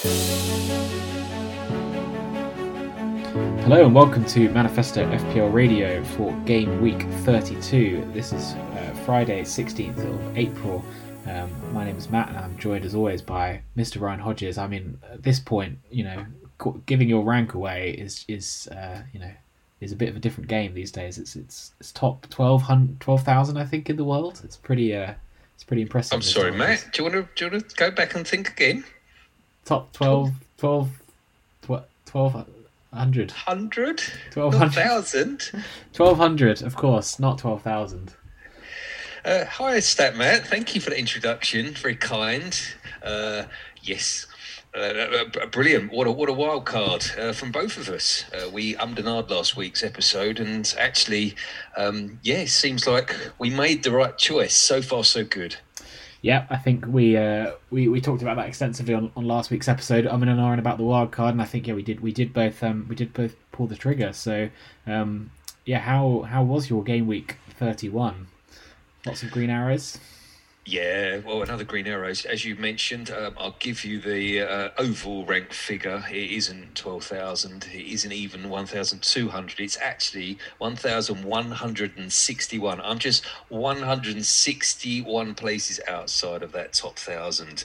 Hello and welcome to Manifesto FPL Radio for game week 32. This is Friday 16th of April. My name is Matt and I'm joined as always by Mr. Ryan Hodges. I mean, at this point, you know, giving your rank away is a bit of a different game these days. It's top 12,000 I think in the world. It's pretty impressive. I'm sorry, Matt. Do you want to go back and think again? Top 1,200. 100? 1,200? 1,200, of course, not 12,000. Hi, StatMatt. Thank you for the introduction. Very kind. Yes. Brilliant. What a wild card from both of us. We denied last week's episode and actually, it seems like we made the right choice. So far, so good. Yeah, I think we talked about that extensively on last week's episode. I'm in an iron about the wild card, and I think we did both pull the trigger. So how was your game week 31? Lots of green arrows. Yeah, well, another green arrows. As you mentioned, I'll give you the overall rank figure. It isn't 12,000. It isn't even 1,200. It's actually 1,161. I'm just 161 places outside of that top 1,000.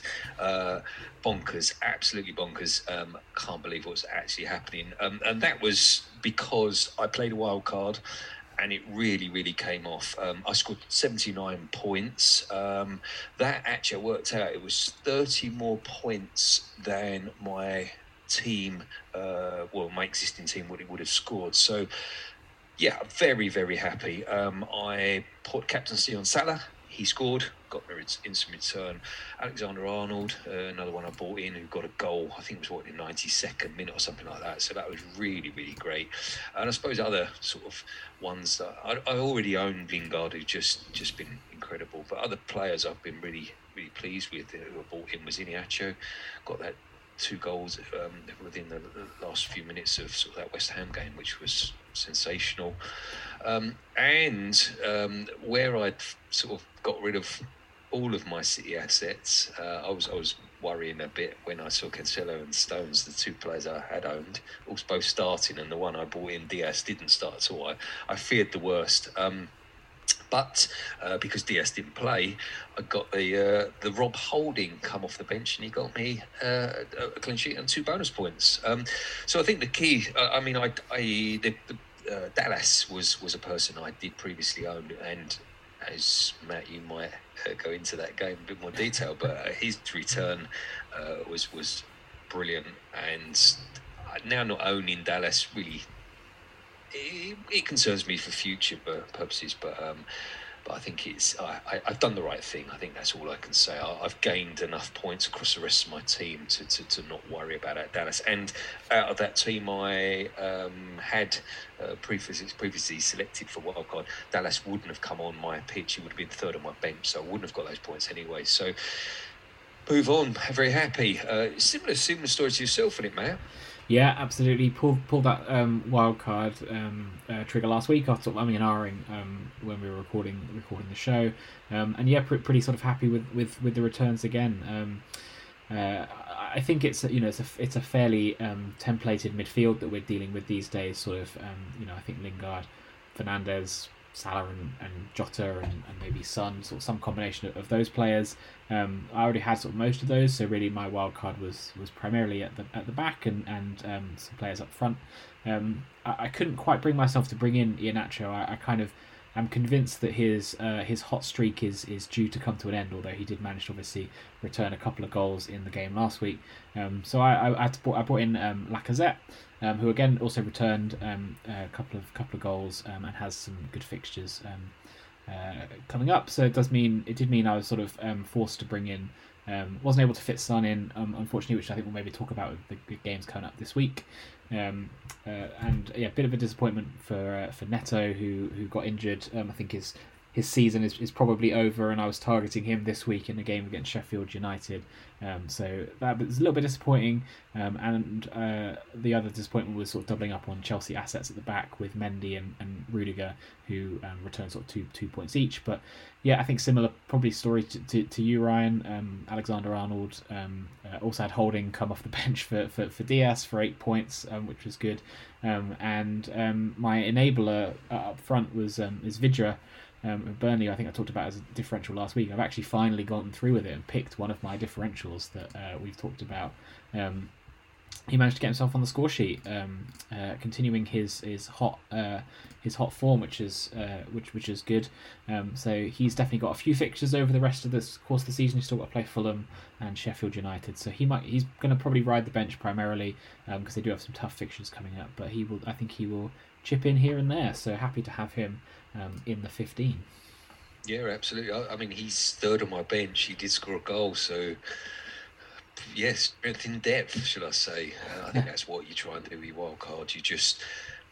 Bonkers, absolutely bonkers. Can't believe what's actually happening. And that was because I played a wild card. And it really, really came off. I scored 79 points. That actually worked out. It was 30 more points than my team, my existing team would have scored. So, yeah, very, very happy. I put captaincy on Salah. He scored, got me instant return. Alexander Arnold, another one I bought in, who got a goal. I think it was in the 92nd minute or something like that. So that was really, really great. And I suppose other sort of ones that I already owned Lingard, who's just been incredible. But other players I've been really, really pleased with who I bought in was Inacho, got that 2 goals within the last few minutes of sort of that West Ham game, which was sensational. And where I'd sort of got rid of all of my City assets, I was worrying a bit when I saw Cancelo and Stones, the 2 players I had owned, also both starting, and the one I bought in, Diaz, didn't start at all. I feared the worst. But because Diaz didn't play, I got the Rob Holding come off the bench, and he got me a clean sheet and 2 bonus points. So I think the key, Dallas was a person I did previously own, and as Matt, you might go into that game in a bit more detail, but his return was brilliant, and now not owning Dallas really. It concerns me for future purposes, but I think I've done the right thing. I think that's all I can say. I've gained enough points across the rest of my team to not worry about that Dallas. And out of that team, I had previously selected for wildcard. Dallas wouldn't have come on my pitch. He would have been third on my bench, so I wouldn't have got those points anyway. So move on. Very happy. Similar story to yourself, isn't it, Matt? Yeah, absolutely. Pulled that wild card trigger last week after R-ing when we were recording the show, pretty sort of happy with the returns again. I think it's a fairly templated midfield that we're dealing with these days. Sort of I think Lingard, Fernandez, Salah and Jota and maybe Sun, sort of some combination of those players. I already had sort of most of those, so really my wild card was primarily at the back and some players up front. I couldn't quite bring myself to bring in Iheanacho. I kind of am convinced that his hot streak is due to come to an end, although he did manage to obviously return a couple of goals in the game last week. So I brought in Lacazette, who again also returned a couple of goals and has some good fixtures coming up. So it did mean I was sort of forced to bring in. Wasn't able to fit Son in, unfortunately, which I think we'll maybe talk about with the games coming up this week. And a bit of a disappointment for Neto, who got injured. I think his his season is probably over, and I was targeting him this week in the game against Sheffield United. So that was a little bit disappointing. And the other disappointment was sort of doubling up on Chelsea assets at the back with Mendy and Rudiger, who returned sort of two points each. But yeah, I think similar probably story to you, Ryan. Alexander Arnold also had Holding come off the bench for Diaz for 8 points, which was good. And my enabler up front was is Vidra. Burnley, I think I talked about as a differential last week. I've actually finally gone through with it and picked one of my differentials that we've talked about. He managed to get himself on the score sheet, continuing his hot form, which is good. So he's definitely got a few fixtures over the rest of this course of the season. He's still got to play Fulham and Sheffield United, so he's going to probably ride the bench primarily because they do have some tough fixtures coming up. But I think he will chip in here and there. So happy to have him in the 15. Yeah, absolutely. I mean, he's third on my bench. He did score a goal, so. Yes, strength in depth, should I say. I think that's what you try and do with your wild card. You just,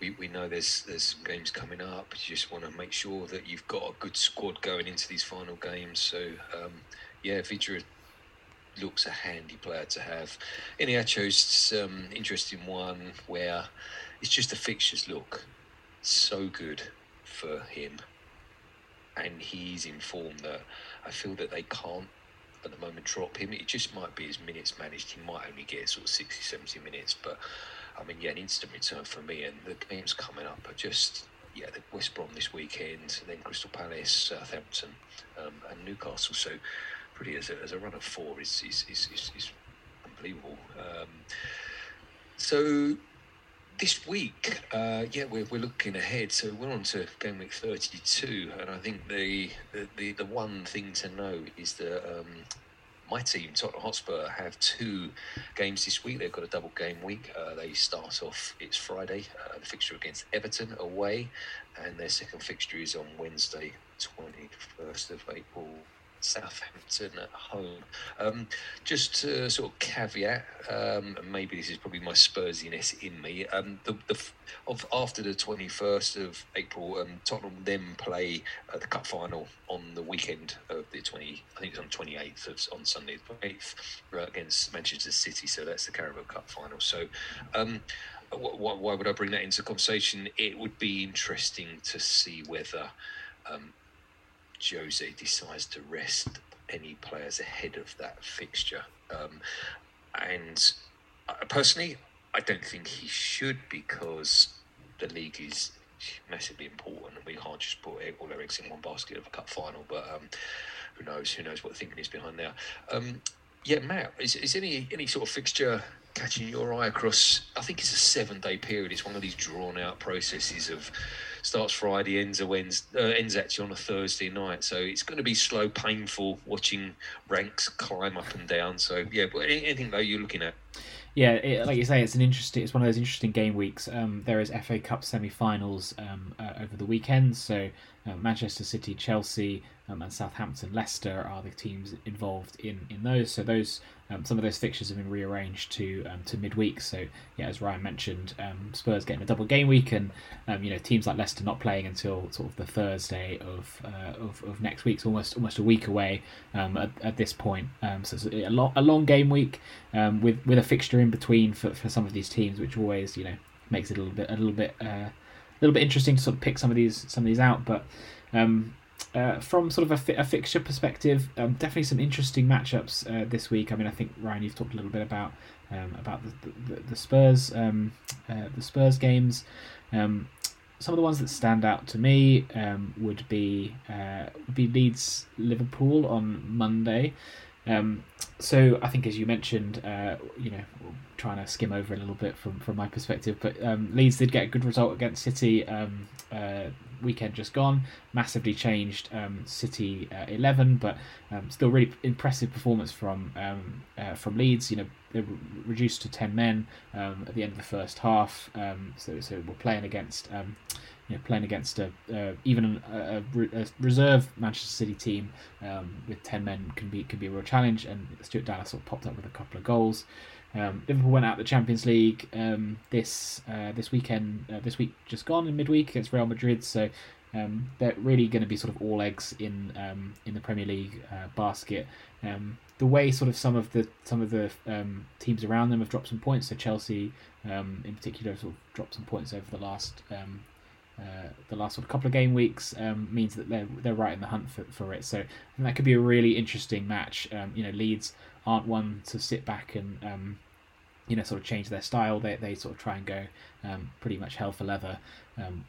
we know there's some games coming up. You just want to make sure that you've got a good squad going into these final games. So, Vidra looks a handy player to have. Iheanacho's interesting one where it's just the fixtures look so good for him. And he's in form that I feel that they can't, at the moment, drop him. It just might be his minutes managed. He might only get sort of 60, 70 minutes, but I mean, yeah, an instant return for me. And the games coming up are just, yeah, the West Brom this weekend, then Crystal Palace, Southampton, and Newcastle. So, pretty as a run of four is unbelievable. So this week, we're looking ahead. So we're on to game week 32, and I think the one thing to know is that my team, Tottenham Hotspur, have two games this week. They've got a double game week. They start off, it's Friday, the fixture against Everton away, and their second fixture is on Wednesday, 21st of April. Southampton at home. Just to sort of caveat, maybe this is probably my Spursiness in me. After the 21st of April, Tottenham then play the cup final on the weekend of the 28th on Sunday the 28th against Manchester City. So that's the Carabao Cup final. So. Why would I bring that into conversation? It would be interesting to see whether. Jose decides to rest any players ahead of that fixture. And personally, I don't think he should, because the league is massively important and we can't just put all our eggs in one basket of a cup final. But who knows what the thinking is behind there. Matt, is any sort of fixture catching your eye across? I think it's a 7-day period. It's one of these drawn out processes of starts Friday, ends actually on a Thursday night. So it's going to be slow, painful watching ranks climb up and down. So yeah, but anything though you're looking at? Yeah, like you say, it's one of those interesting game weeks. There is FA Cup semi-finals over the weekend, so Manchester City, Chelsea, and Southampton, Leicester are the teams involved in those. So those some of those fixtures have been rearranged to midweek. So yeah, as Ryan mentioned, Spurs getting a double game week, and teams like Leicester not playing until sort of the Thursday of next week. It's almost a week away at this point. So it's a long game week with a fixture in between for some of these teams, which always makes it a little bit interesting to sort of pick some of these out, but. From sort of a fixture perspective, definitely some interesting matchups this week. I mean, I think Ryan, you've talked a little bit about the Spurs games. Some of the ones that stand out to me would be Leeds Liverpool on Monday. So I think, as you mentioned, trying to skim over a little bit from my perspective, but Leeds did get a good result against City weekend just gone. Massively changed City 11, but still really impressive performance from Leeds. They were reduced to 10 men at the end of the first half. So we're playing against even a reserve Manchester City team with 10 men can be a real challenge. And Stuart Dallas sort of popped up with a couple of goals. Liverpool went out the Champions League this week just gone in midweek against Real Madrid. So They're really going to be sort of all eggs in the Premier League basket. The way sort of some of the teams around them have dropped some points. So Chelsea, in particular, sort of dropped some points over the last sort of couple of game weeks, means that they're right in the hunt for it. So I think that could be a really interesting match. Leeds aren't one to sit back and sort of change their style. They sort of try and go pretty much hell for leather.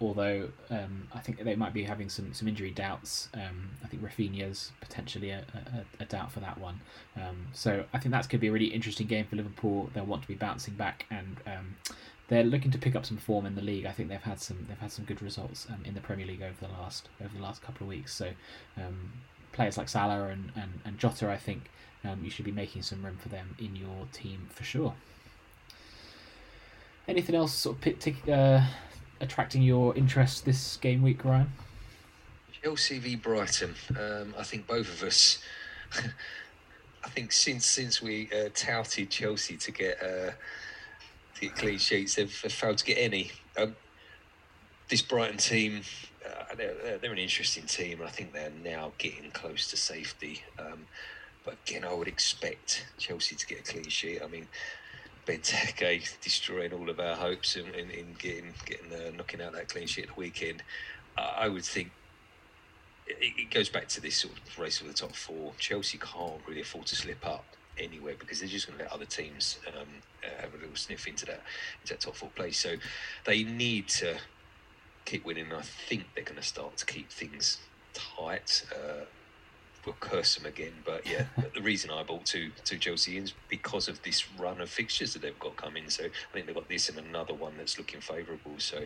Although I think they might be having some injury doubts. I think Rafinha's potentially a doubt for that one. So I think that's going to be a really interesting game for Liverpool. They'll want to be bouncing back, and they're looking to pick up some form in the league. I think they've had some good results in the Premier League over the last couple of weeks. So players like Salah and Jota, I think you should be making some room for them in your team for sure. Anything else sort of attracting your interest this game week, Ryan? Chelsea v Brighton. I think both of us. I think since we touted Chelsea to get clean sheets, they've failed to get any. This Brighton team, they're an interesting team, and I think they're now getting close to safety. But again, I would expect Chelsea to get a clean sheet. I mean, Benteke destroying all of our hopes in getting knocking out that clean sheet at the weekend. I would think it goes back to this sort of race for the top four. Chelsea can't really afford to slip up anywhere because they're just going to let other teams have a little sniff into that top four place. So they need to keep winning. I think they're going to start to keep things tight. We'll curse them again, but yeah, the reason I bought two Chelsea in is because of this run of fixtures that they've got coming. So I think they've got this and another one that's looking favourable. So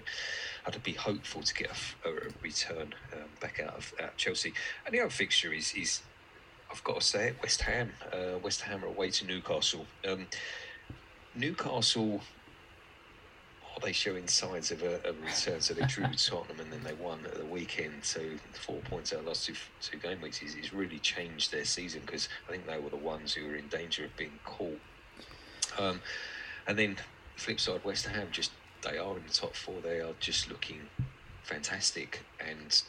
I'd be hopeful to get a return back out of Chelsea. And the other fixture is I've got to say it, West Ham. West Ham are away to Newcastle. Newcastle. They showing signs of a return. So they drew with Tottenham and then they won at the weekend. So 4 points out of the last two game weeks is really changed their season, because I think they were the ones who were in danger of being caught. And then flip side, West Ham, they are in the top four. They are just looking fantastic and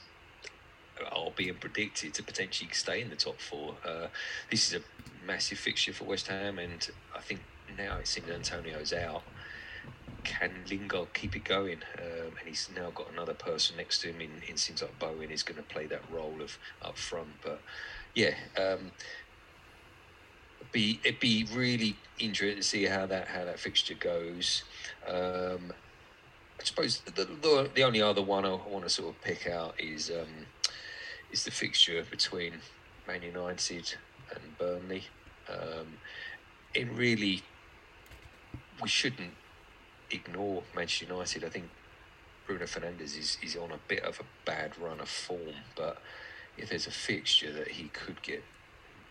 are being predicted to potentially stay in the top four. This is a massive fixture for West Ham, and I think now it seems Antonio's out. Can Lingard keep it going? And he's now got another person next to him. It seems like Bowen is going to play that role of up front. But yeah, it'd be really interesting to see how that fixture goes. I suppose the only other one I want to sort of pick out is the fixture between Man United and Burnley. It really, we shouldn't ignore Manchester United. I think Bruno Fernandez is on a bit of a bad run of form, but if there's a fixture that he could get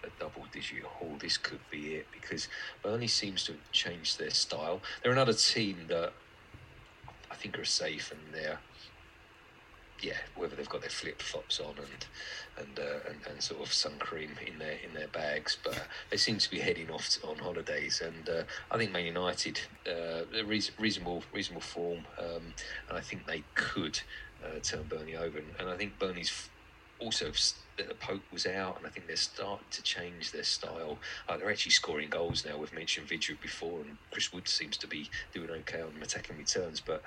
a double-digit haul, this could be it, because Burnley seems to have changed their style. They're another team that I think are safe, and they're, yeah, whether they've got their flip-flops on and sort of sun cream in their bags, but they seem to be heading off on holidays. And I think Man United, reasonable form, and I think they could turn Burnley over. And I think Burnley's also, the Pope was out, and I think they're starting to change their style. They're actually scoring goals now. We've mentioned Vidra before, and Chris Wood seems to be doing okay on attacking returns, but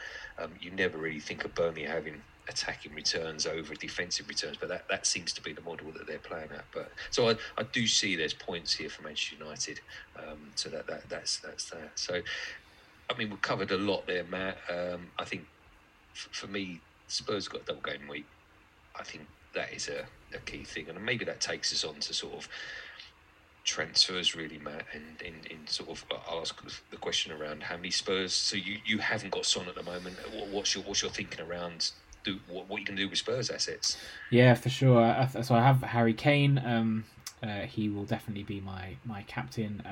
you never really think of Burnley having attacking returns over defensive returns, but that seems to be the model that they're playing at. But so I do see there's points here for Manchester United, so that's that. So I mean, we've covered a lot there, Matt. I think for me, Spurs got a double game week. I think that is a key thing, and maybe that takes us on to sort of transfers, really, Matt, and in sort of, I'll ask the question around how many Spurs. So you haven't got Son at the moment. What's your thinking around what you can do with Spurs assets? Yeah, for sure. So I have Harry Kane. He will definitely be my captain.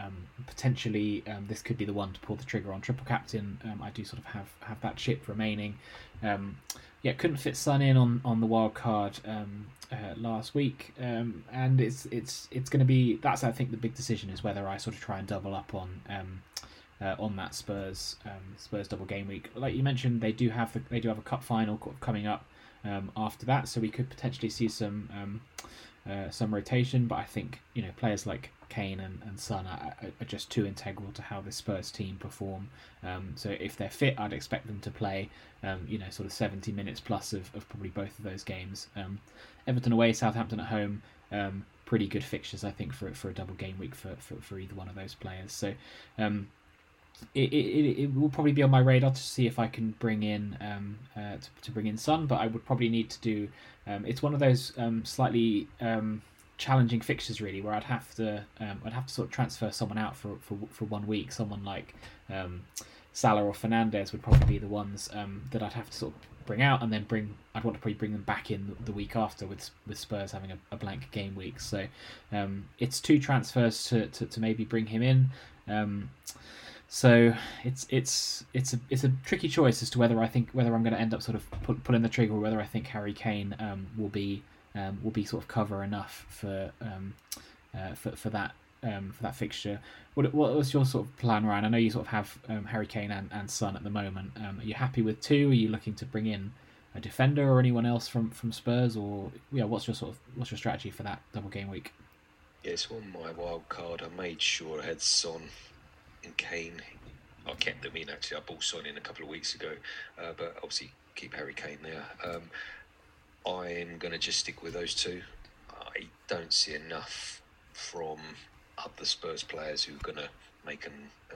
Potentially, this could be the one to pull the trigger on triple captain. I do sort of have that chip remaining. Couldn't fit Sun in on the wild card last week, and it's going to be, that's, I think, the big decision is whether I sort of try and double up on that Spurs double game week. Like you mentioned, they do have a cup final coming up, after that, so we could potentially see some rotation. But I think, you know, players like Kane and Son are just too integral to how the Spurs team perform. So if they're fit, I'd expect them to play, you know, sort of 70 minutes plus of probably both of those games. Everton away, Southampton at home, pretty good fixtures, I think, for a double game week for either one of those players. So it will probably be on my radar to see if I can bring in to bring in Sun, but I would probably need to do. It's one of those slightly challenging fixtures, really, where I'd have to sort of transfer someone out for 1 week. Someone like Salah or Fernandez would probably be the ones that I'd have to sort of bring out, and then I'd want to probably bring them back in the week after, with Spurs having a blank game week. So it's two transfers to maybe bring him in. So it's a tricky choice as to whether I'm going to end up sort of pulling the trigger, or whether I think Harry Kane will be sort of cover enough for that fixture. What was your sort of plan, Ryan? I know you sort of have Harry Kane and Son at the moment. Are you happy with two? Are you looking to bring in a defender or anyone else from Spurs? Or yeah, what's your strategy for that double game week? Yeah, it's on my wild card. I made sure I had Son and Kane. I kept them in, actually. I bought Son in a couple of weeks ago, but obviously keep Harry Kane there. I'm going to just stick with those two. I don't see enough from other Spurs players who are going to make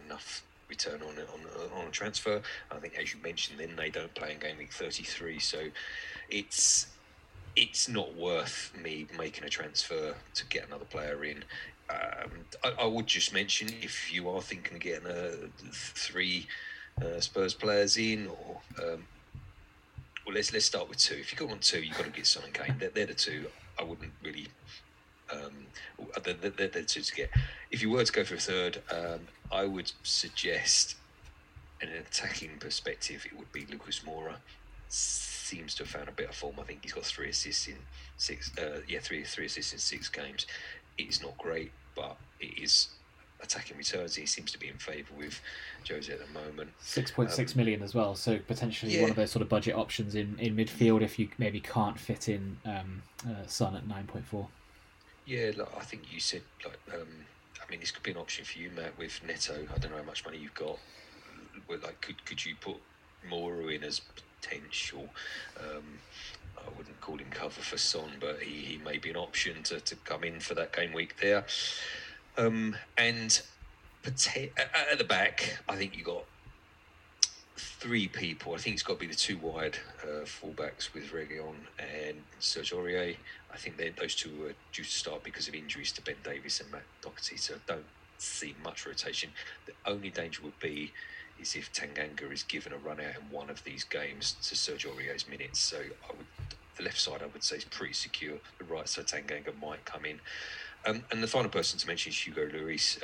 enough return on a transfer. I think, as you mentioned, then they don't play in game week 33, so it's not worth me making a transfer to get another player in. I would just mention, if you are thinking of getting three Spurs players in, or well, let's start with two. If you go on two, you've got to get Son and Kane. They're the two. I wouldn't really. They're the two to get. If you were to go for a third, I would suggest, in an attacking perspective, it would be Lucas Moura. Seems to have found a bit of form. I think he's got three assists in six games. It's not great, but it is attacking returns. He seems to be in favour with Jose at the moment. 6.6 million as well, so potentially one of those sort of budget options in midfield if you maybe can't fit in Son at 9.4. Yeah, like I think you said, I mean, this could be an option for you, Matt, with Neto. I don't know how much money you've got. Like, could you put Moura in as potential? I wouldn't call him cover for Son, but he may be an option to come in for that game week there. And at the back, I think you got three people. I think it's got to be the two wide fullbacks with Reguilon and Serge Aurier. I think those two were due to start because of injuries to Ben Davies and Matt Doherty, so don't see much rotation. The only danger would be is if Tanganga is given a run out in one of these games to Serge Aurier's minutes. So the left side, I would say, is pretty secure. The right side, Tanganga might come in. And the final person to mention is Hugo Lloris.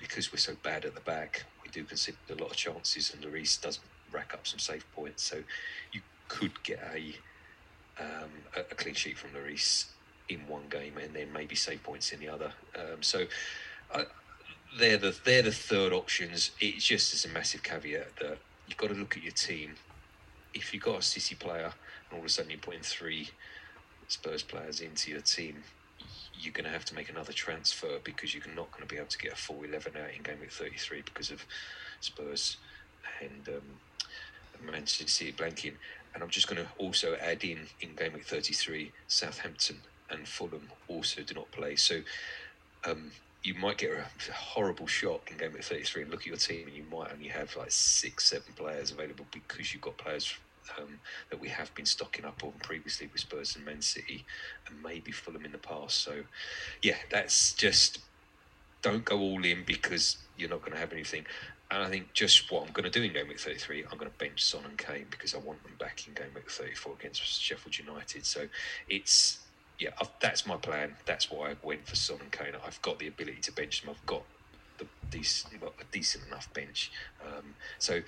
Because we're so bad at the back, we do concede a lot of chances, and Lloris does rack up some safe points. So you could get a clean sheet from Lloris in one game, and then maybe safe points in the other. They're the third options. It's just as a massive caveat that you've got to look at your team. If you've got a City player and all of a sudden you're putting three Spurs players into your team, you're going to have to make another transfer because you're not going to be able to get a full 11 out in game week 33 because of Spurs and Manchester City blanking. And I'm just going to also add in game week 33, Southampton and Fulham also do not play. So you might get a horrible shock in game week 33 and look at your team and you might only have like 6-7 players available because you've got players that we have been stocking up on previously with Spurs and Man City and maybe Fulham in the past. So yeah, that's just, don't go all in because you're not going to have anything. And I think just what I'm going to do in game week 33, I'm going to bench Son and Kane because I want them back in game week 34 against Sheffield United. So it's, yeah, that's my plan. That's why I went for Son and Kane. I've got the ability to bench them. I've got a decent enough bench. So,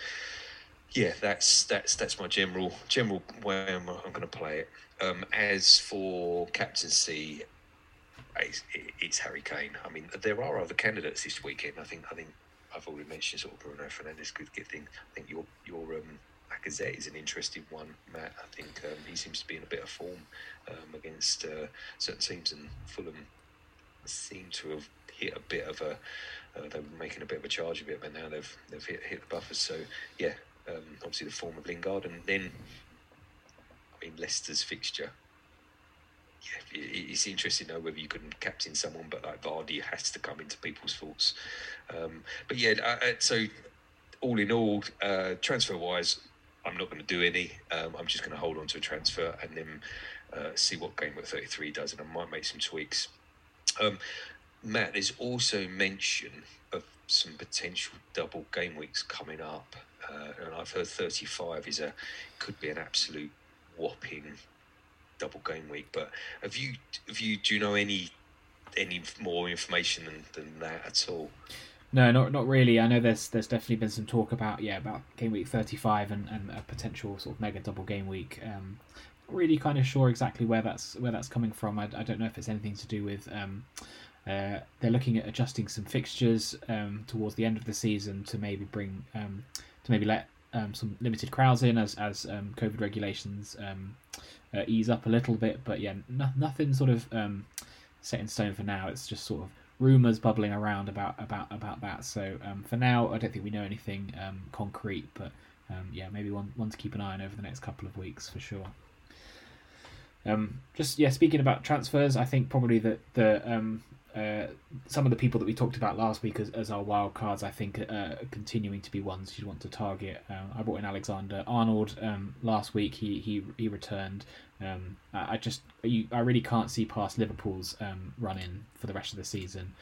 yeah, that's my general way I'm going to play it. As for captaincy, it's Harry Kane. I mean, there are other candidates this weekend. I think I've already mentioned sort of Bruno Fernandes could get things. I think your Lacazette is an interesting one, Matt. I think he seems to be in a bit of form against certain teams, and Fulham seem to have hit a bit of a. They were making a bit of a charge of it, but now they've hit the buffers. So yeah, obviously the form of Lingard, and then I mean Leicester's fixture. Yeah, it's interesting to know whether you can captain someone, but like Vardy has to come into people's thoughts. But yeah, so all in all, transfer wise, I'm not going to do any. I'm just going to hold on to a transfer and then see what Game of 33 does, and I might make some tweaks. Matt, there's also mention of some potential double game weeks coming up, and I've heard 35 could be an absolute whopping double game week. But have you do you know any more information than that at all? No, not really. I know there's definitely been some talk about game week 35 and a potential sort of mega double game week. Not really kind of sure exactly where that's coming from. I don't know if it's anything to do with they're looking at adjusting some fixtures towards the end of the season to maybe bring let some limited crowds in as COVID regulations ease up a little bit. But yeah, nothing sort of set in stone for now. It's just sort of rumours bubbling around about that. So for now, I don't think we know anything concrete, but yeah, maybe one to keep an eye on over the next couple of weeks for sure. Speaking about transfers, I think probably that some of the people that we talked about last week as our wild cards, I think, are continuing to be ones you'd want to target. I brought in Alexander Arnold last week. He returned. I really can't see past Liverpool's run in for the rest of the season.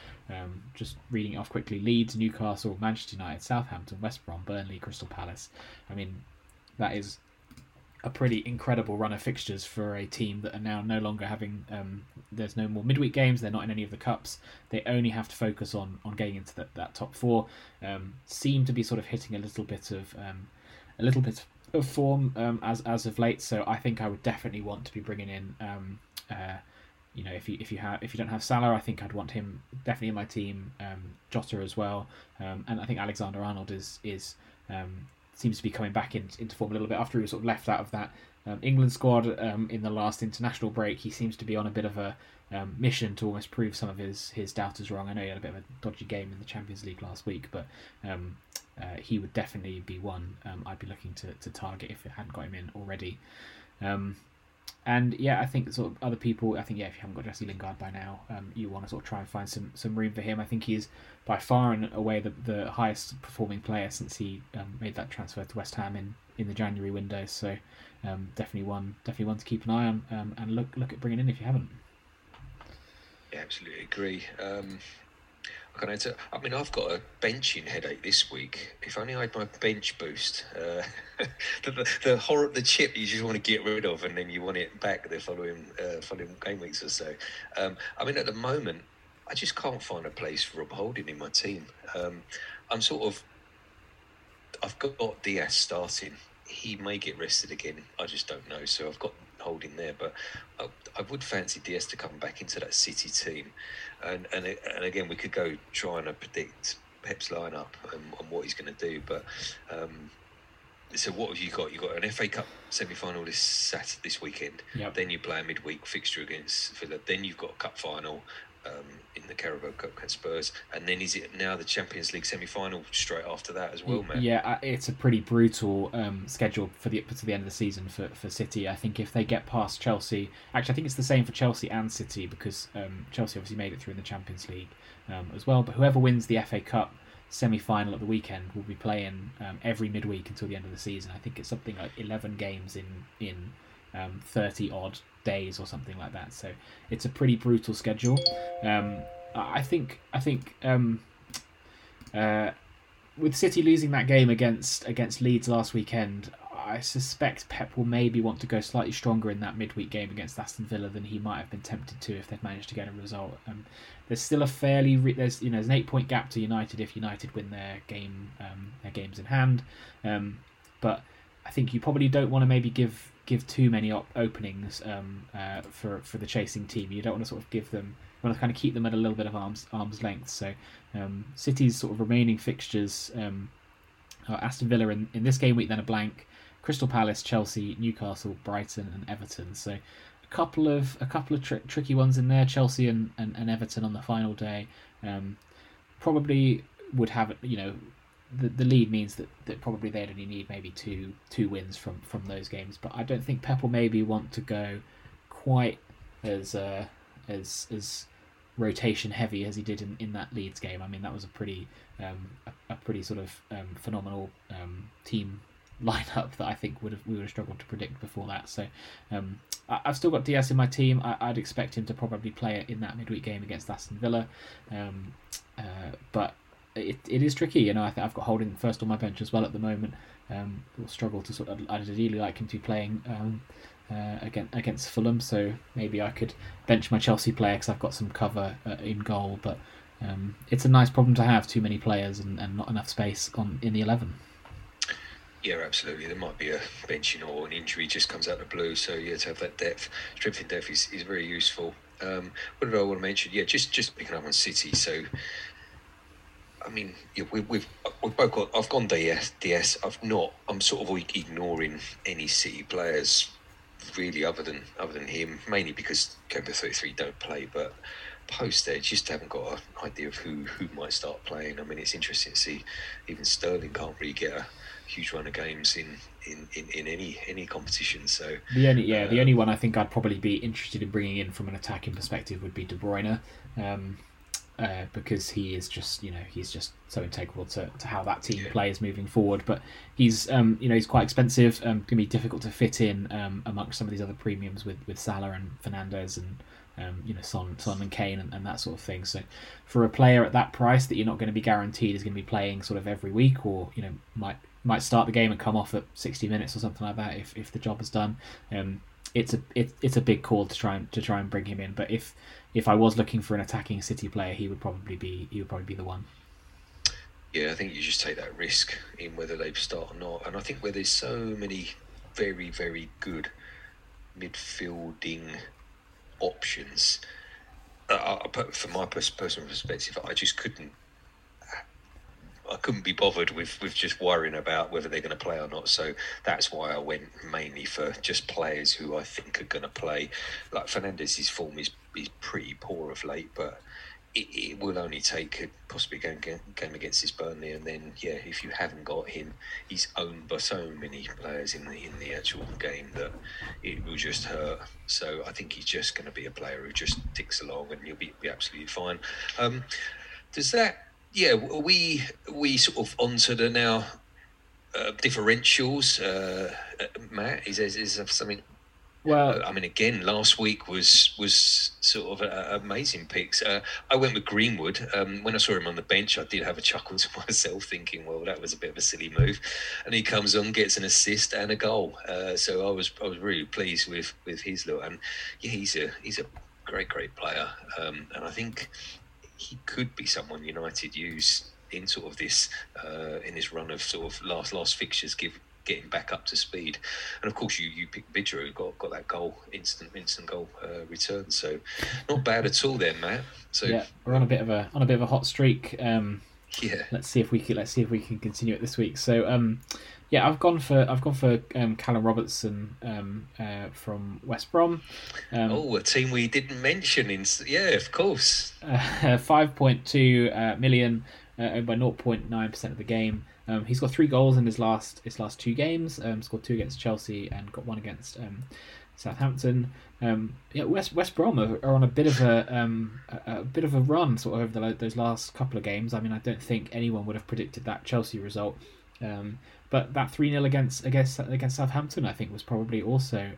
Just reading it off quickly: Leeds, Newcastle, Manchester United, Southampton, West Brom, Burnley, Crystal Palace. I mean, that is a pretty incredible run of fixtures for a team that are now no longer having there's no more midweek games. They're not in any of the cups. They only have to focus on getting into that top four. Seem to be sort of hitting a little bit of form as of late. So I think I would definitely want to be bringing in if you don't have Salah, I think I'd want him definitely in my team. Jota as well, and I think Alexander Arnold is seems to be coming back into form a little bit after he was sort of left out of that England squad in the last international break. He seems to be on a bit of a mission to almost prove some of his doubters wrong. I know he had a bit of a dodgy game in the Champions League last week, but he would definitely be one I'd be looking to target if it hadn't got him in already. And yeah, I think sort of other people, if you haven't got Jesse Lingard by now, you want to sort of try and find some room for him. I think he's by far and away the highest performing player since he made that transfer to West Ham in the January window. So definitely one to keep an eye on and look at bringing in if you haven't. Yeah, absolutely agree. I mean, I've got a benching headache this week. If only I had my bench boost. The chip you just want to get rid of, and then you want it back the following game weeks or so. I mean, at the moment, I just can't find a place for Rob Holding in my team. I've got Diaz starting. He may get rested again. I just don't know. So I've got Holding there, but I would fancy Diaz to come back into that City team, and again we could go trying to predict Pep's lineup and what he's going to do. But so what have you got? You got an FA Cup semi-final this weekend. Yep. Then you play a midweek fixture against Villa. Then you've got a cup final in the Carabao Cup against Spurs, and then is it now the Champions League semi-final straight after that as well, man? Yeah, it's a pretty brutal schedule to the end of the season for City. I think if they get past Chelsea, actually I think it's the same for Chelsea and City, because Chelsea obviously made it through in the Champions League as well. But whoever wins the FA Cup semi-final at the weekend will be playing every midweek until the end of the season. I think it's something like 11 games in 30 odd days or something like that, so it's a pretty brutal schedule. I think with City losing that game against Leeds last weekend, I suspect Pep will maybe want to go slightly stronger in that midweek game against Aston Villa than he might have been tempted to if they've managed to get a result. There's still a fairly there's an 8-point gap to United if United win their games in hand, but I think you probably don't want to maybe give too many openings for the chasing team. You don't want to sort of give them. You want to kind of keep them at a little bit of arm's length. So, City's sort of remaining fixtures are Aston Villa in this game week, then a blank, Crystal Palace, Chelsea, Newcastle, Brighton and Everton. So a couple of tricky ones in there. Chelsea and Everton on the final day probably would have, you know, the lead means that probably they'd only need maybe two wins from those games. But I don't think Pep will maybe want to go quite as rotation heavy as he did in that Leeds game. I mean, that was a pretty sort of phenomenal team lineup that I think we would have struggled to predict before that. So I've still got Diaz in my team. I'd expect him to probably play it in that midweek game against Aston Villa, but it is tricky. You know, I think I've got Holding first on my bench as well at the moment. Will struggle to sort of. I'd really like him to be playing against Fulham, so maybe I could bench my Chelsea player because I've got some cover in goal. But it's a nice problem to have too many players and not enough space in the 11. Yeah, absolutely. There might be a benching or an injury just comes out of the blue. So yeah, to have that depth, strength in depth is very useful. What did I want to mention? Yeah, just picking up on City. So. I mean, yeah, we've both got. I've gone DS. I've not. I'm sort of ignoring any City players, really, other than him, mainly because Kemba 33 don't play. But post there, just haven't got an idea of who might start playing. I mean, it's interesting to see. Even Sterling can't really get a huge run of games in any competition. So the only one I think I'd probably be interested in bringing in from an attacking perspective would be De Bruyne. Because he is just, you know, he's just so integral to how that team plays moving forward. But he's, you know, he's quite expensive. Gonna be difficult to fit in amongst some of these other premiums with Salah and Fernandez and you know, Son and Kane and that sort of thing. So for a player at that price that you're not going to be guaranteed is going to be playing sort of every week, or you know, might start the game and come off at 60 minutes or something like that if the job is done. It's a big call to try and bring him in, but if I was looking for an attacking City player, he would probably be the one. Yeah, I think you just take that risk in whether they start or not, and I think where there's so many very, very good midfielding options, from my personal perspective, I couldn't be bothered with just worrying about whether they're going to play or not. So that's why I went mainly for just players who I think are going to play. Like Fernandez's form is pretty poor of late, but it will only take possibly a game against this Burnley. And then, yeah, if you haven't got him, he's owned by so many players in the actual game that it will just hurt. So I think he's just going to be a player who just ticks along and you'll be absolutely fine. Does that... Yeah, we sort of onto the now differentials. Matt, is there something? Well, I mean, again, last week was sort of amazing picks. I went with Greenwood. When I saw him on the bench, I did have a chuckle to myself, thinking, well, that was a bit of a silly move. And he comes on, gets an assist and a goal. So I was really pleased with his look. And yeah, he's a great player. And I think. He could be someone United use in sort of this in this run of sort of last fixtures, getting back up to speed. And of course, you picked Bidger, who got that goal, instant goal return. So not bad at all, there, Matt. So yeah, we're on a bit of a hot streak. Yeah. Let's see if we can continue it this week. So yeah, I've gone for Callum Robertson from West Brom. A team we didn't mention. Yeah, of course. 5.2 million, owned by 0.9% of the game. He's got 3 goals in his last 2 games. Scored 2 against Chelsea and got 1 against Southampton. Yeah, West Brom are on a bit of a run sort of over those last couple of games. I mean, I don't think anyone would have predicted that Chelsea result. But that 3-0 against Southampton, I think, was probably also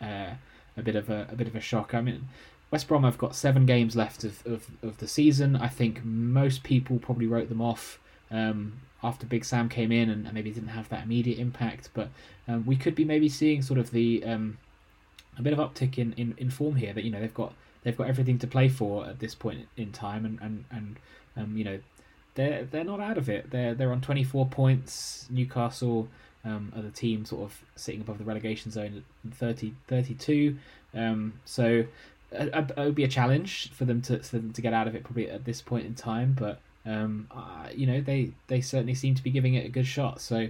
a bit of a shock. I mean, West Brom have got 7 games left of the season. I think most people probably wrote them off after Big Sam came in and maybe didn't have that immediate impact. But we could be maybe seeing sort of the a bit of uptick in form here. That, you know, they've got everything to play for at this point in time, and you know. They're not out of it. They're on 24 points. Newcastle are the team sort of sitting above the relegation zone at 32. So it would be a challenge for them to get out of it probably at this point in time. But They certainly seem to be giving it a good shot. So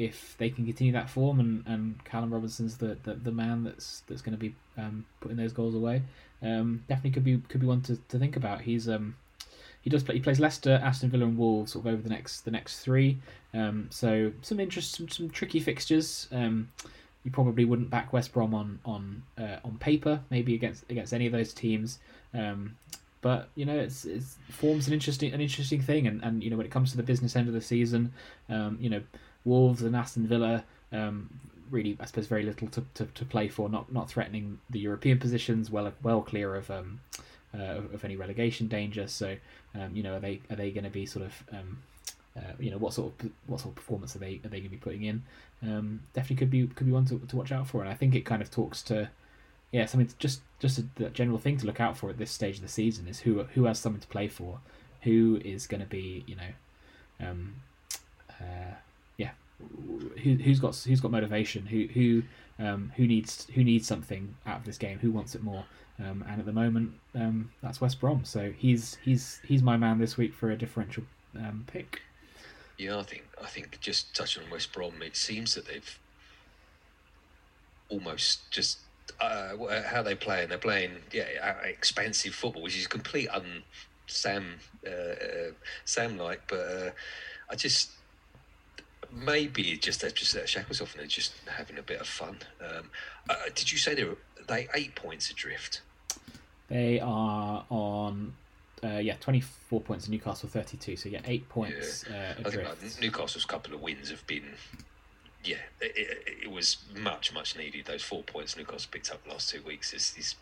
if they can continue that form, and Callum Robinson's the man that's going to be putting those goals away, definitely could be one to think about. He's he plays Leicester, Aston Villa, and Wolves sort of over the next three. So some interest, some tricky fixtures. You probably wouldn't back West Brom on paper, maybe against any of those teams. But it's form's an interesting thing, and when it comes to the business end of the season, Wolves and Aston Villa, really I suppose very little to play for, not threatening the European positions, well clear of any relegation danger. So are they going to be sort of what sort of performance are they going to be putting in? Definitely could be one to watch out for, and I think it kind of talks to. Yeah, something just the general thing to look out for at this stage of the season is who has something to play for, who is going to be who's got motivation, who needs something out of this game, who wants it more, and at the moment that's West Brom, so he's my man this week for a differential pick. Yeah, I think just touching on West Brom, it seems that they've almost just. How they play, and they're playing expansive football, which is complete Sam-like. But I just maybe just they're just their shackles off and they're just having a bit of fun. Did you say they 8 points adrift? They are on 24 points and Newcastle 32. So 8 points. Yeah. Adrift. I think Newcastle's couple of wins have been. Yeah, it was much needed. Those 4 points Newcastle picked up the last 2 weeks is,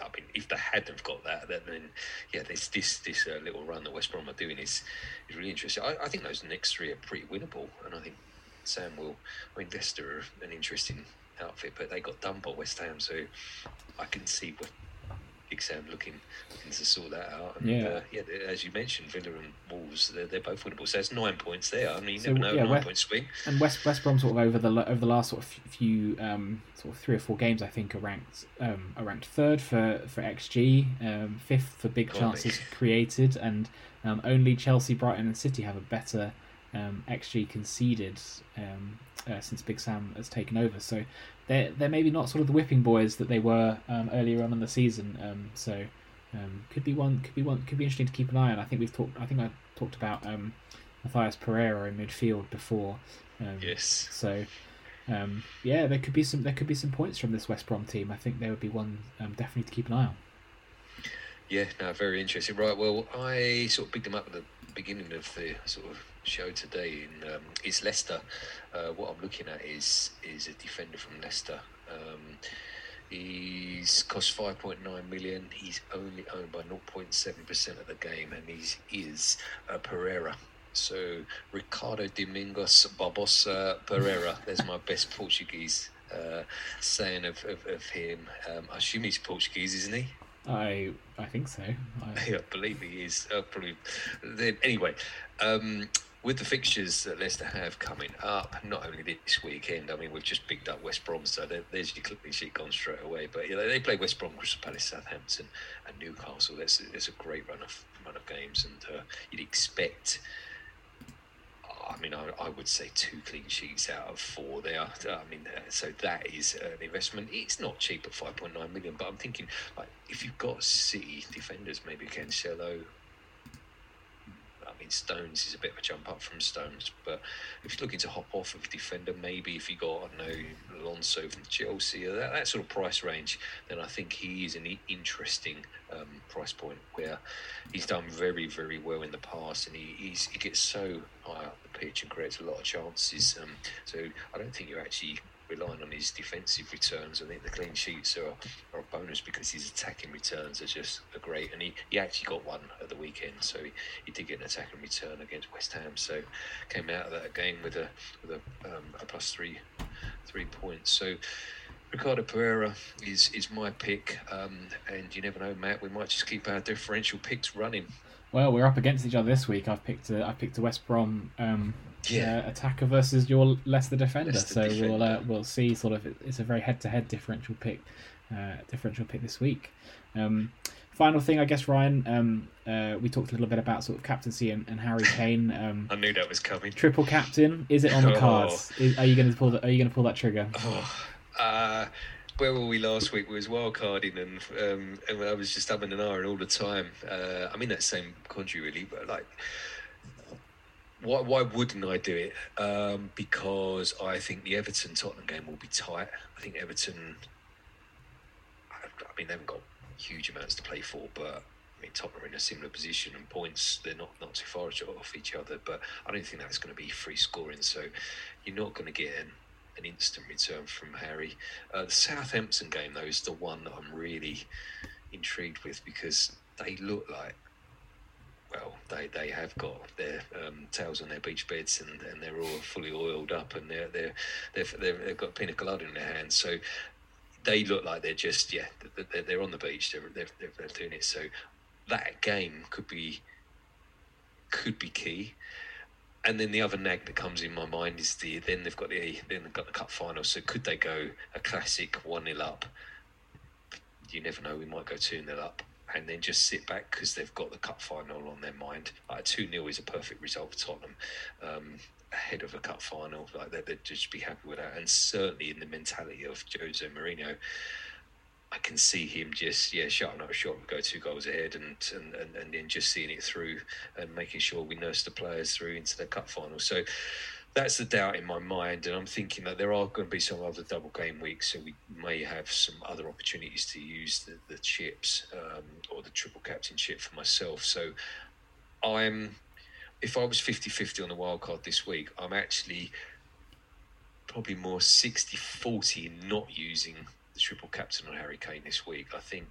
I mean, if they hadn't got that, then this little run that West Brom are doing is really interesting. I think those next three are pretty winnable, and I think Sam will. I mean, Leicester are an interesting outfit, but they got done by West Ham, so I can see Big Sam looking to sort that out. And, as you mentioned, Villa and Wolves, they're both winnable. So that's 9 points there. I mean, you never know, 9 point swing. And West Brom sort of over the last sort of few sort of 3 or 4 games, I think, are ranked third for xG, fifth for big chances created, and only Chelsea, Brighton, and City have a better xG conceded since Big Sam has taken over. So. They're maybe not sort of the whipping boys that they were earlier on in the season. Could be interesting to keep an eye on. I think I talked about Matthias Pereira in midfield before. Yes. So, there could be some points from this West Brom team. I think there would be one definitely to keep an eye on. Yeah, no, very interesting. Right, well, I sort of picked them up at the beginning of the sort of show today. It's Leicester. What I'm looking at is a defender from Leicester. He's cost 5.9 million. He's only owned by 0.7% of the game, and he is Pereira. So Ricardo Domingos Barbosa Pereira. There's my best Portuguese saying of him. I assume he's Portuguese, isn't he? I think so. I believe he is. Probably. Then, anyway, with the fixtures that Leicester have coming up, not only this weekend, I mean, we've just picked up West Brom, so there's your clean sheet gone straight away. But they play West Brom, Crystal Palace, Southampton, and Newcastle. That's a great run of games, and you'd expect. I mean, I would say 2 clean sheets out of 4 there. I mean, so that is an investment. It's not cheap at 5.9 million, but I'm thinking, like, if you've got City defenders, maybe Cancelo. I mean, Stones is a bit of a jump up from Stones, but if you're looking to hop off of a defender, maybe if you got, Alonso from Chelsea, or that sort of price range, then I think he is an interesting price point where he's done very, very well in the past, and he gets so high up the pitch and creates a lot of chances. So I don't think you're actually relying on his defensive returns. I think the clean sheets are a bonus because his attacking returns are just great, and he actually got one at the weekend, so he did get an attacking return against West Ham, so came out of that game with a +3 points. So Ricardo Pereira is my pick, and you never know, Matt, we might just keep our differential picks running. Well, we're up against each other this week. I've picked a West Brom attacker versus your Leicester defender. Leicester defender. We'll see. Sort of, it's a very head-to-head differential pick this week. Final thing, I guess, Ryan, we talked a little bit about sort of captaincy and Harry Kane. I knew that was coming. Triple captain, is it on the cards? Are you going to pull that trigger? Where were we last week? We was wildcarding and I was just having an iron all the time. I'm in that same country really, but like, why wouldn't I do it? Because I think the Everton-Tottenham game will be tight. I think Everton, they haven't got huge amounts to play for, but I mean, Tottenham are in a similar position and points, they're not too far off each other, but I don't think that's going to be free scoring, so you're not going to get an instant return from Harry. The Southampton game, though, is the one that I'm really intrigued with because they look like, well, they have got their tails on their beach beds and they're all fully oiled up and they've got pina colada in their hands. So they look like they're just, they're on the beach, they're doing it. So that game could be key. And then the other nag that comes in my mind is they've got the cup final. So could they go a classic 1-0 up? You never know. We might go 2-0 up and then just sit back because they've got the cup final on their mind. Like 2-0 is a perfect result for Tottenham ahead of a cup final. Like they'd just be happy with that. And certainly in the mentality of Jose Mourinho, I can see him just shouting out a shot, we go 2 goals ahead, and then just seeing it through and making sure we nurse the players through into the cup final. So that's the doubt in my mind, and I'm thinking that there are going to be some other double game weeks, so we may have some other opportunities to use the chips or the triple captainship for myself. So if I was 50-50 on the wild card this week, I'm actually probably more 60-40 not using triple captain on Harry Kane this week, I think,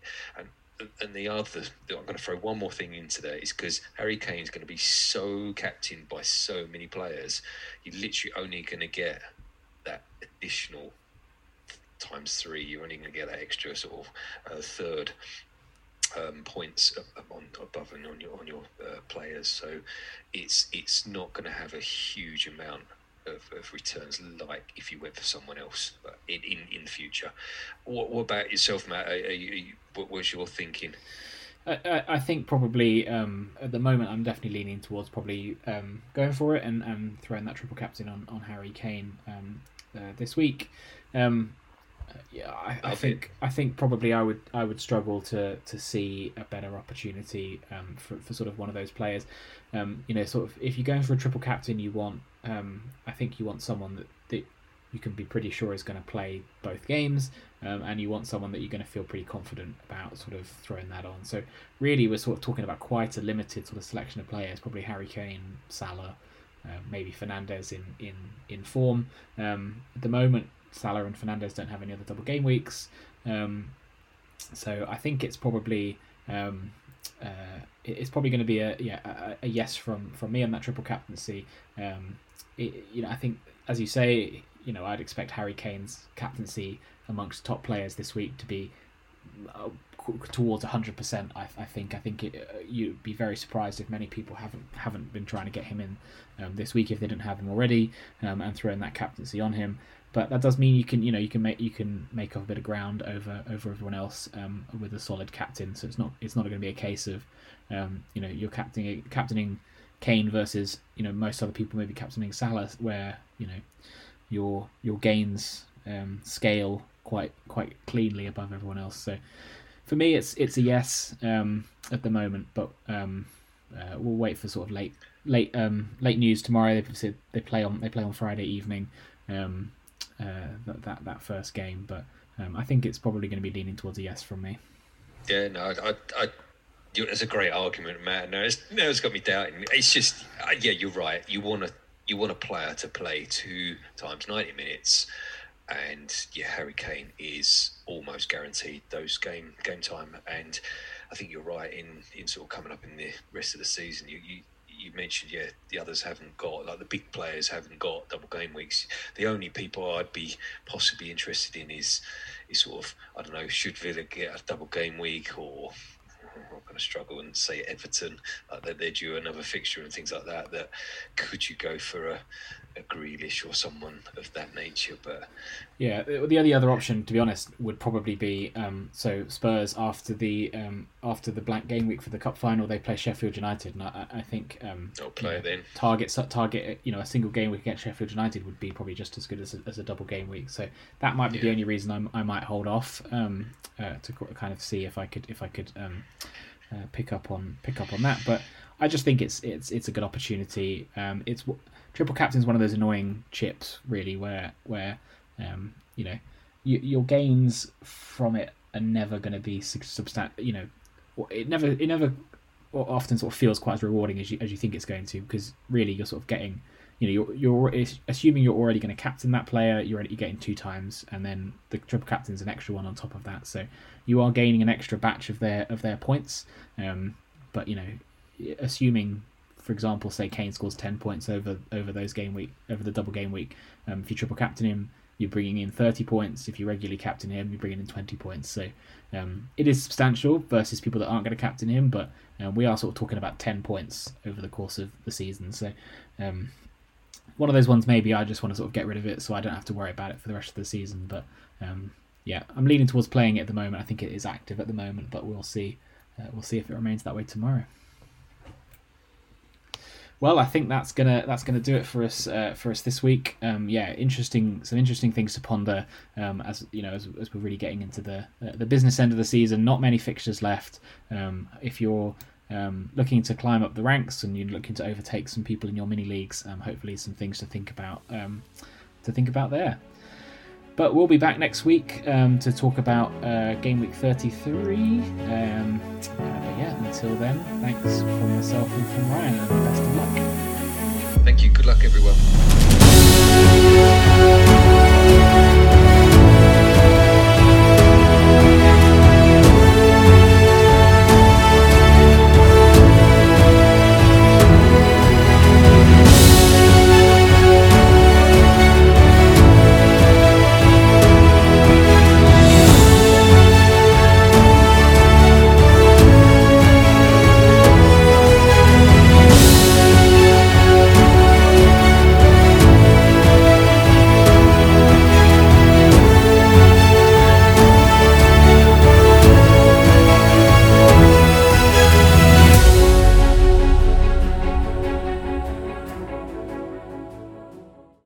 and the other, I'm going to throw one more thing into there, is because Harry Kane is going to be so captained by so many players, you're literally only going to get that additional ×3. You're only going to get that extra sort of third points above and on your players. So it's not going to have a huge amount of returns like if you went for someone else in the future. What about yourself, Matt? What was your thinking? I think probably at the moment I'm definitely leaning towards probably going for it and throwing that triple captain on Harry Kane this week. I think probably I would struggle to see a better opportunity for sort of one of those players. Sort of if you're going for a triple captain, you want I think you want someone that you can be pretty sure is going to play both games, and you want someone that you're going to feel pretty confident about sort of throwing that on. So really, we're sort of talking about quite a limited sort of selection of players. Probably Harry Kane, Salah, maybe Fernandez in form at the moment. Salah and Fernandez don't have any other double game weeks, so I think it's probably going to be a yes from me on that triple captaincy. I think, as you say, I'd expect Harry Kane's captaincy amongst top players this week to be towards 100%. I think you'd be very surprised if many people haven't been trying to get him in this week if they didn't have him already, and throwing that captaincy on him. But that does mean you can make up a bit of ground over everyone else with a solid captain. So it's not going to be a case of you're captaining Kane versus most other people maybe captaining Salah, where your gains scale quite cleanly above everyone else. So for me, it's a yes at the moment, but we'll wait for sort of late news tomorrow. They play on Friday evening. That first game, but I think it's probably going to be leaning towards a yes from me. Yeah, no, that's a great argument, Matt. No, it's got me doubting. It's just, you're right. You want a player to play 2 times 90 minutes, and Harry Kane is almost guaranteed those game time. And I think you're right in sort of coming up in the rest of the season. You mentioned, the others haven't got, like the big players haven't got double game weeks. The only people I'd be possibly interested in is sort of, should Villa get a double game week, or of struggle, and say Everton, they're due another fixture and things like that, that could you go for a Grealish or someone of that nature? But yeah, the only other option, to be honest, would probably be so Spurs after the blank game week for the cup final, they play Sheffield United, and I think they'll play then. Target a single game week against Sheffield United would be probably just as good as a double game week. So that might be the only reason I might hold off to kind of see if I could pick up on that. But I just think it's a good opportunity. It's triple captain is one of those annoying chips, really, where your gains from it are never going to be substantial. It never often sort of feels quite as rewarding as you think it's going to, because really you're sort of getting, you're assuming you're already going to captain that player, you're getting two times, and then the triple captain's an extra one on top of that, so you are gaining an extra batch of their points. But assuming, for example, say Kane scores 10 points over those game week, over the double game week, if you triple captain him, you're bringing in 30 points. If you regularly captain him, you're bringing in 20 points. So it is substantial versus people that aren't going to captain him, but we are sort of talking about 10 points over the course of the season. So one of those ones, maybe I just want to sort of get rid of it so I don't have to worry about it for the rest of the season. But I'm leaning towards playing it at the moment. I think it is active at the moment, but we'll see. We'll see if it remains that way tomorrow. Well, I think that's gonna do it for us this week. Some interesting things to ponder. As we're really getting into the business end of the season, not many fixtures left. If you're looking to climb up the ranks and you're looking to overtake some people in your mini leagues, hopefully some things to think about. There. But we'll be back next week to talk about game week 33. Until then, thanks from myself and from Ryan. Best of luck. Thank you. Good luck, everyone.